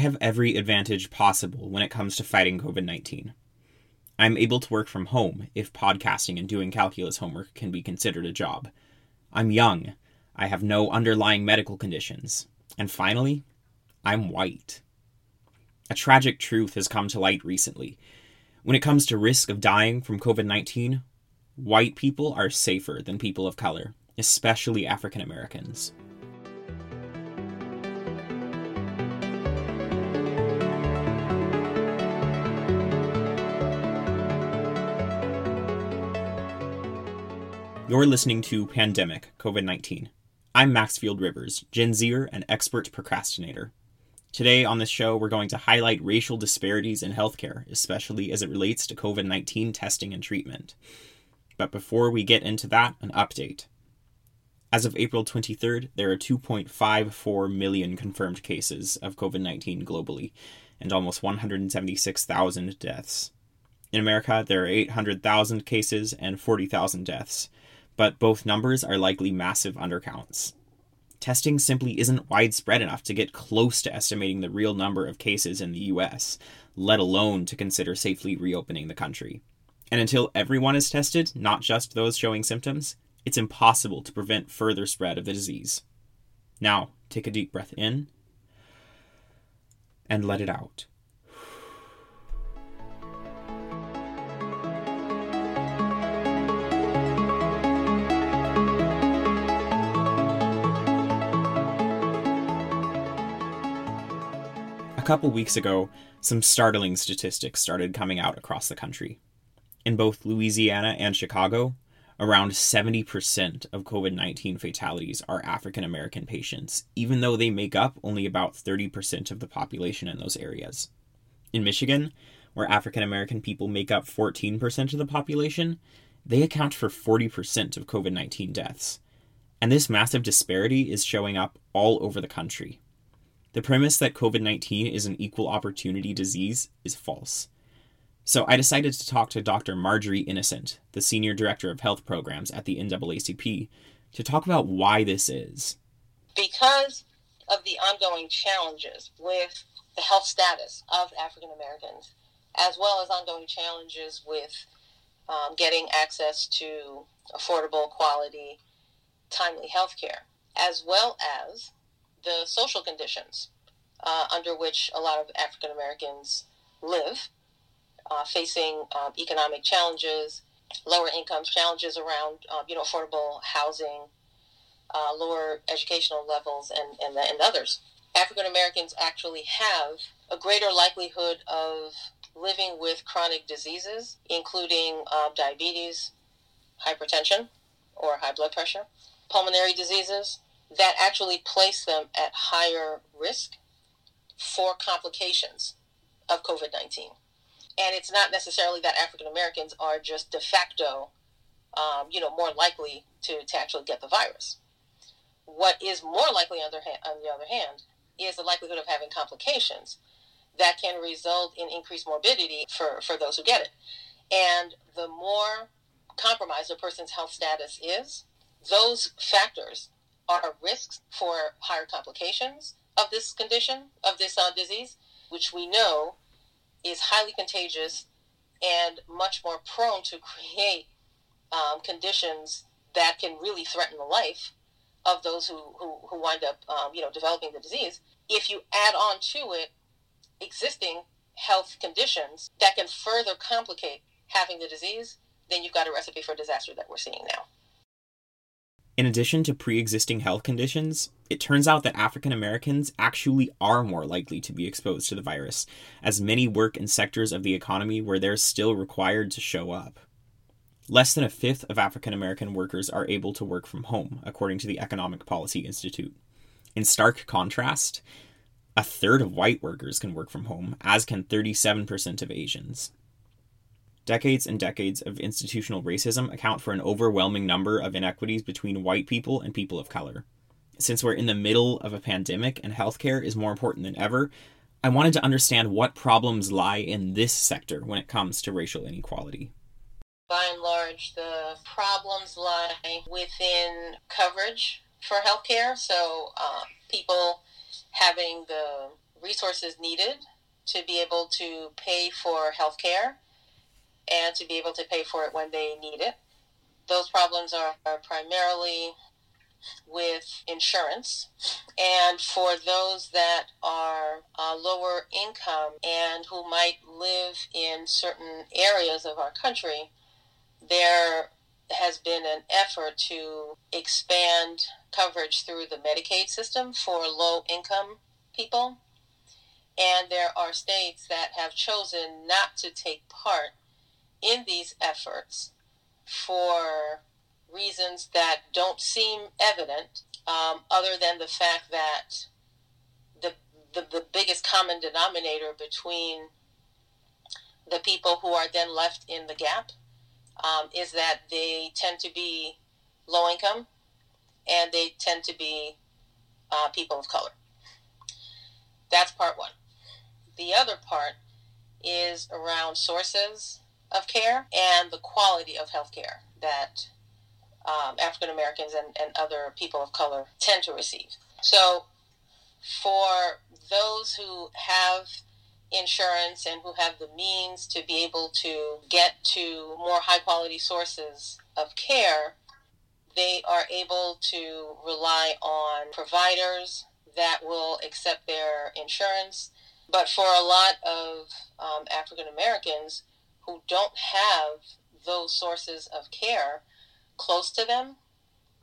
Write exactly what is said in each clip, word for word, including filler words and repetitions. have every advantage possible when it comes to fighting COVID nineteen. I'm able to work from home, if podcasting and doing calculus homework can be considered a job. I'm young. I have no underlying medical conditions. And finally, I'm white. A tragic truth has come to light recently. When it comes to risk of dying from COVID nineteen, white people are safer than people of color, especially African Americans. You're listening to Pandemic, COVID nineteen. I'm Maxfield Rivers, Gen Zer and expert procrastinator. Today on this show, we're going to highlight racial disparities in healthcare, especially as it relates to COVID nineteen testing and treatment. But before we get into that, an update. As of April twenty-third, there are two point five four million confirmed cases of COVID nineteen globally, and almost one hundred seventy-six thousand deaths. In America, there are eight hundred thousand cases and forty thousand deaths, but both numbers are likely massive undercounts. Testing simply isn't widespread enough to get close to estimating the real number of cases in the U S, let alone to consider safely reopening the country. And until everyone is tested, not just those showing symptoms, it's impossible to prevent further spread of the disease. Now, take a deep breath in and let it out. A couple weeks ago, some startling statistics started coming out across the country. In both Louisiana and Chicago, around seventy percent of COVID nineteen fatalities are African American patients, even though they make up only about thirty percent of the population in those areas. In Michigan, where African American people make up fourteen percent of the population, they account for forty percent of COVID nineteen deaths. And this massive disparity is showing up all over the country. The premise that COVID nineteen is an equal opportunity disease is false. So I decided to talk to Doctor Marjorie Innocent, the Senior Director of Health Programs at the N double A C P, to talk about why this is. Because of the ongoing challenges with the health status of African Americans, as well as ongoing challenges with um, getting access to affordable, quality, timely health care, as well as the social conditions uh, under which a lot of African Americans live, uh, facing uh, economic challenges, lower income challenges around, uh, you know, affordable housing, uh, lower educational levels, and, and, and others. African Americans actually have a greater likelihood of living with chronic diseases, including uh, diabetes, hypertension or high blood pressure, pulmonary diseases, that actually place them at higher risk for complications of COVID nineteen. And it's not necessarily that African Americans are just de facto, um, you know, more likely to, to actually get the virus. What is more likely, on the other hand, is the likelihood of having complications that can result in increased morbidity for, for those who get it. And the more compromised a person's health status is, those factors are risks for higher complications of this condition, of this uh, disease, which we know is highly contagious and much more prone to create um, conditions that can really threaten the life of those who, who, who wind up um, you know, developing the disease. If you add on to it existing health conditions that can further complicate having the disease, then you've got a recipe for disaster that we're seeing now. In addition to pre-existing health conditions, it turns out that African Americans actually are more likely to be exposed to the virus, as many work in sectors of the economy where they're still required to show up. Less than a fifth of African American workers are able to work from home, according to the Economic Policy Institute. In stark contrast, a third of white workers can work from home, as can thirty-seven percent of Asians. Decades and decades of institutional racism account for an overwhelming number of inequities between white people and people of color. Since we're in the middle of a pandemic and healthcare is more important than ever, I wanted to understand what problems lie in this sector when it comes to racial inequality. By and large, the problems lie within coverage for healthcare. So uh, people having the resources needed to be able to pay for health care and to be able to pay for it when they need it. Those problems are, are primarily with insurance. And for those that are uh, lower income and who might live in certain areas of our country, there has been an effort to expand coverage through the Medicaid system for low-income people. And there are states that have chosen not to take part in these efforts for reasons that don't seem evident, um, other than the fact that the, the the biggest common denominator between the people who are then left in the gap um, is that they tend to be low income and they tend to be uh, people of color. That's part one. The other part is around sources of care and the quality of health care that um, African Americans and, and other people of color tend to receive. So for those who have insurance and who have the means to be able to get to more high quality sources of care, they are able to rely on providers that will accept their insurance. But for a lot of um, African Americans who don't have those sources of care close to them,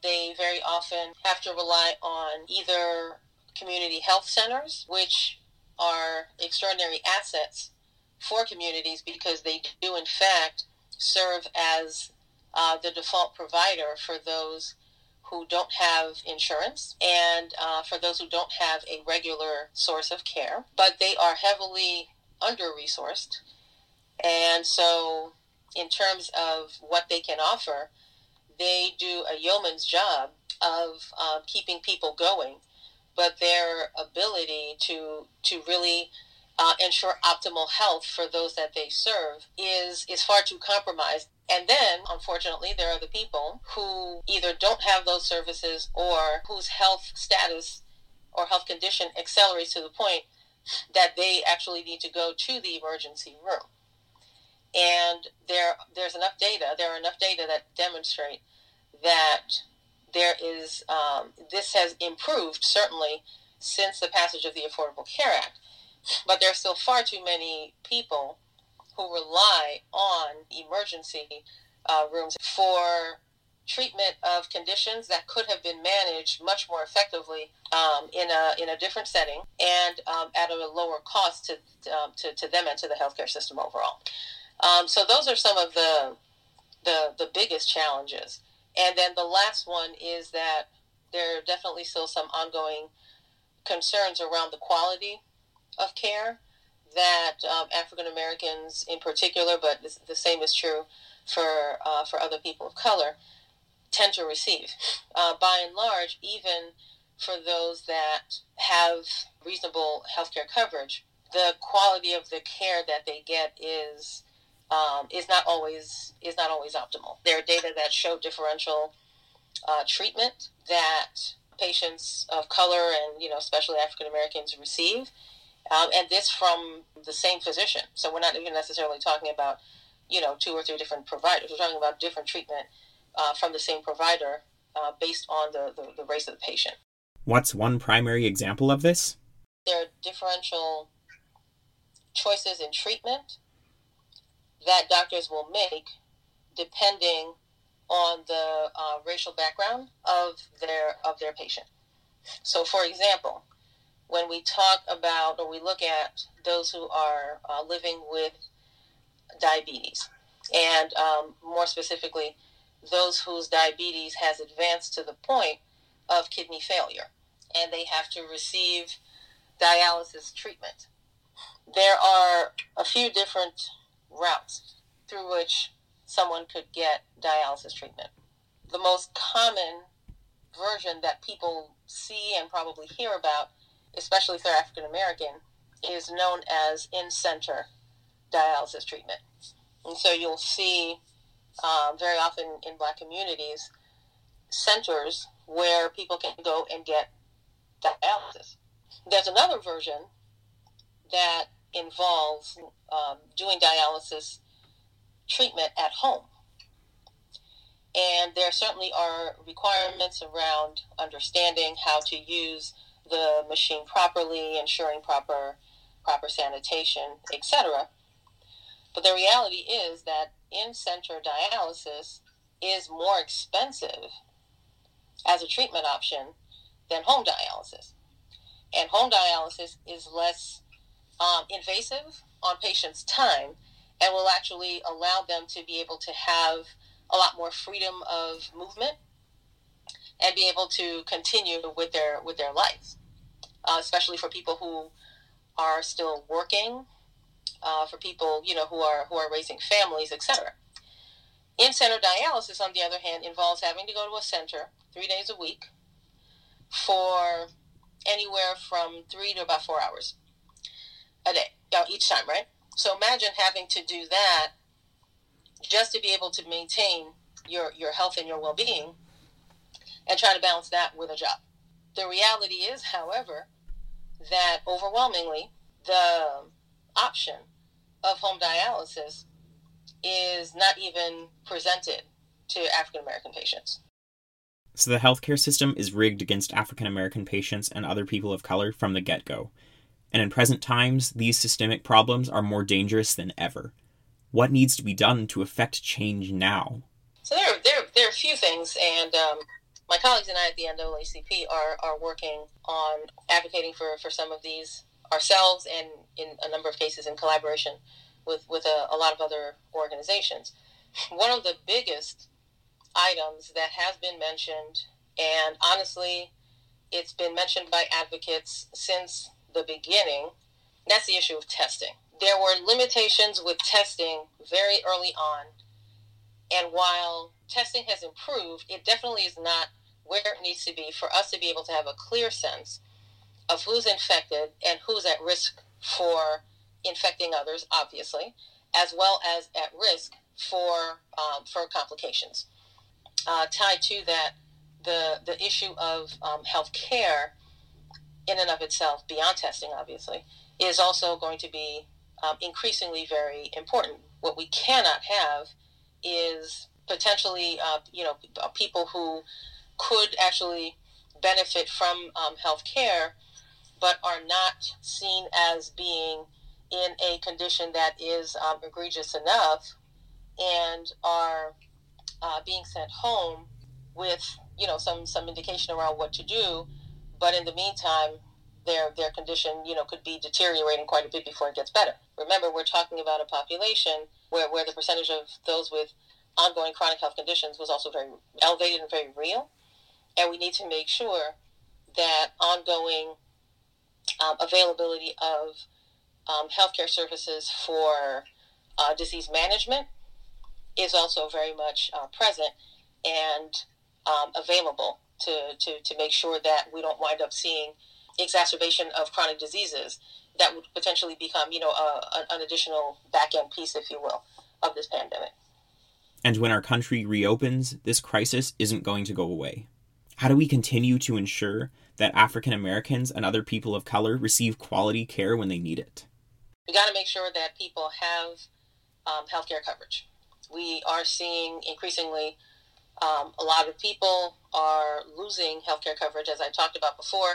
they very often have to rely on either community health centers, which are extraordinary assets for communities because they do, in fact, serve as uh, the default provider for those who don't have insurance and uh, for those who don't have a regular source of care. But they are heavily under-resourced. And so in terms of what they can offer, they do a yeoman's job of uh, keeping people going, but their ability to to really uh, ensure optimal health for those that they serve is, is far too compromised. And then, unfortunately, there are the people who either don't have those services or whose health status or health condition accelerates to the point that they actually need to go to the emergency room. And there, there's enough data, there are enough data that demonstrate that there is, um, this has improved, certainly, since the passage of the Affordable Care Act. But there are still far too many people who rely on emergency uh, rooms for treatment of conditions that could have been managed much more effectively um, in a in a different setting and um, at a lower cost to, um, to to them and to the healthcare system overall. Um, so those are some of the, the the biggest challenges. And then the last one is that there are definitely still some ongoing concerns around the quality of care that um, African Americans in particular, but this, the same is true for uh, for other people of color, tend to receive. Uh, by and large, even for those that have reasonable health care coverage, the quality of the care that they get is Um, is not always is not always optimal. There are data that show differential uh, treatment that patients of color and, you know, especially African Americans receive, um, and this from the same physician. So we're not even necessarily talking about, you know, two or three different providers. We're talking about different treatment uh, from the same provider uh, based on the, the, the race of the patient. What's one primary example of this? There are differential choices in treatment that doctors will make depending on the uh, racial background of their of their patient. So, for example, when we talk about or we look at those who are uh, living with diabetes, and um, more specifically, those whose diabetes has advanced to the point of kidney failure, and they have to receive dialysis treatment, there are a few different routes through which someone could get dialysis treatment. The most common version that people see and probably hear about, especially if they're African American, is known as in-center dialysis treatment. And so you'll see um, very often in Black communities centers where people can go and get dialysis. There's another version that involves um, doing dialysis treatment at home. And there certainly are requirements around understanding how to use the machine properly, ensuring proper proper sanitation, et cetera. But the reality is that in-center dialysis is more expensive as a treatment option than home dialysis. And home dialysis is less um, invasive on patients' time and will actually allow them to be able to have a lot more freedom of movement and be able to continue with their with their lives, uh, especially for people who are still working, uh, for people you know who are who are raising families, et cetera. In-center dialysis, on the other hand, involves having to go to a center three days a week for anywhere from three to about four hours a day, you know, each time, right? So imagine having to do that just to be able to maintain your, your health and your well-being and try to balance that with a job. The reality is, however, that overwhelmingly the option of home dialysis is not even presented to African-American patients. So the healthcare system is rigged against African-American patients and other people of color from the get-go. And in present times, these systemic problems are more dangerous than ever. What needs to be done to affect change now? So there, there, there are a few things, and um, my colleagues and I at the N double A C P are, are working on advocating for, for some of these ourselves, and in a number of cases in collaboration with, with a, a lot of other organizations. One of the biggest items that has been mentioned, and honestly, it's been mentioned by advocates since the beginning, that's the issue of testing. There were limitations with testing very early on, and while testing has improved, it definitely is not where it needs to be for us to be able to have a clear sense of who's infected and who's at risk for infecting others, obviously, as well as at risk for um, for complications. Uh, tied to that, the, the issue of um, health care in and of itself, beyond testing, obviously, is also going to be Um, increasingly very important. What we cannot have is potentially, uh, you know, people who could actually benefit from um, health care, but are not seen as being in a condition that is um, egregious enough, and are uh, being sent home with, you know, some, some indication around what to do. But in the meantime, Their, their condition, you know, could be deteriorating quite a bit before it gets better. Remember, we're talking about a population where, where the percentage of those with ongoing chronic health conditions was also very elevated and very real. And we need to make sure that ongoing um, availability of um, healthcare services for uh, disease management is also very much uh, present and um, available to, to, to make sure that we don't wind up seeing exacerbation of chronic diseases that would potentially become, you know, a, an additional back-end piece, if you will, of this pandemic. And when our country reopens, this crisis isn't going to go away. How do we continue to ensure that African Americans and other people of color receive quality care when they need it? We got to make sure that people have um, healthcare coverage. We are seeing increasingly um, a lot of people are losing healthcare coverage, as I talked about before.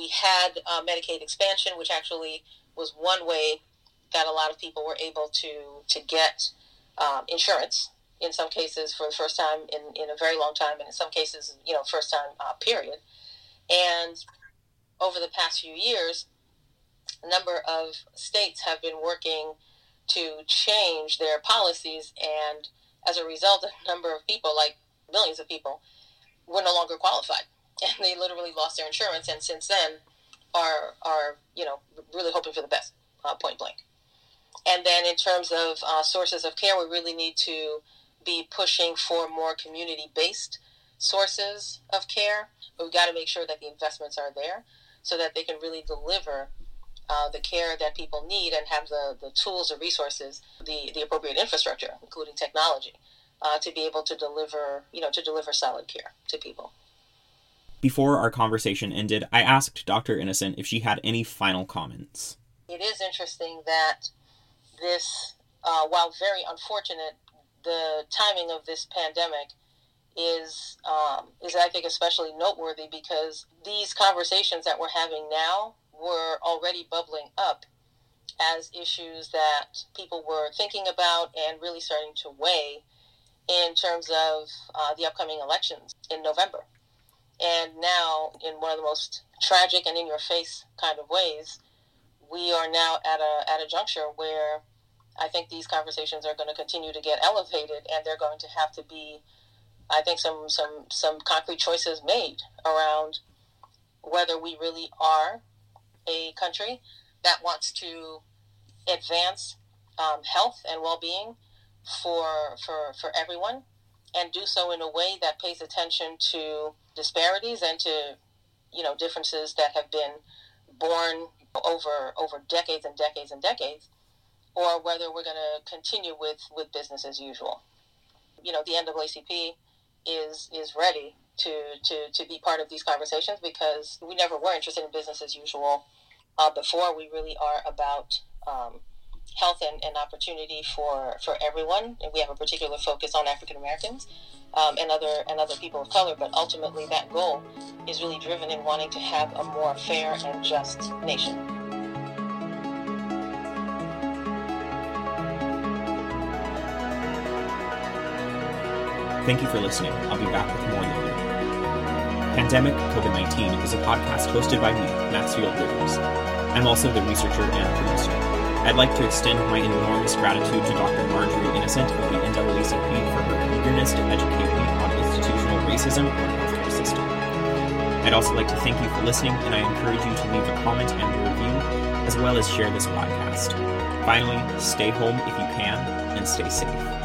We had uh, Medicaid expansion, which actually was one way that a lot of people were able to to get um, insurance, in some cases for the first time in, in a very long time, and in some cases, you know, first time uh, period. And over the past few years, a number of states have been working to change their policies, and as a result, a number of people, like millions of people, were no longer qualified. And they literally lost their insurance, and since then are, are you know, really hoping for the best, uh, point blank. And then in terms of uh, sources of care, we really need to be pushing for more community-based sources of care. But we've got to make sure that the investments are there so that they can really deliver uh, the care that people need and have the, the tools, the resources, the, the appropriate infrastructure, including technology, uh, to be able to deliver, you know, to deliver solid care to people. Before our conversation ended, I asked Doctor Innocent if she had any final comments. it is interesting that this, uh, while very unfortunate, the timing of this pandemic is, um, is I think, especially noteworthy, because these conversations that we're having now were already bubbling up as issues that people were thinking about and really starting to weigh in terms of uh, the upcoming elections in November. And now, in one of the most tragic and in-your-face kind of ways, we are now at a at a juncture where I think these conversations are going to continue to get elevated, and they're going to have to be, I think, some some some concrete choices made around whether we really are a country that wants to advance um, health and well-being for for for everyone, and do so in a way that pays attention to disparities and to, you know, differences that have been born over over decades and decades and decades, or whether we're going to continue with, with business as usual. You know, the N double A C P is is ready to, to, to be part of these conversations, because we never were interested in business as usual uh, before. We really are about um, health and, and opportunity for, for everyone, and we have a particular focus on African Americans um, and other and other people of color. But ultimately, that goal is really driven in wanting to have a more fair and just nation. Thank you for listening. I'll be back with more in a minute. Pandemic COVID nineteen is a podcast hosted by me, Maxfield Rivers. I'm also the researcher and producer. I'd like to extend my enormous gratitude to Doctor Marjorie Innocent of the N double A C P for her eagerness to educate me on institutional racism in our healthcare system. I'd also like to thank you for listening, and I encourage you to leave a comment and a review, as well as share this podcast. Finally, stay home if you can, and stay safe.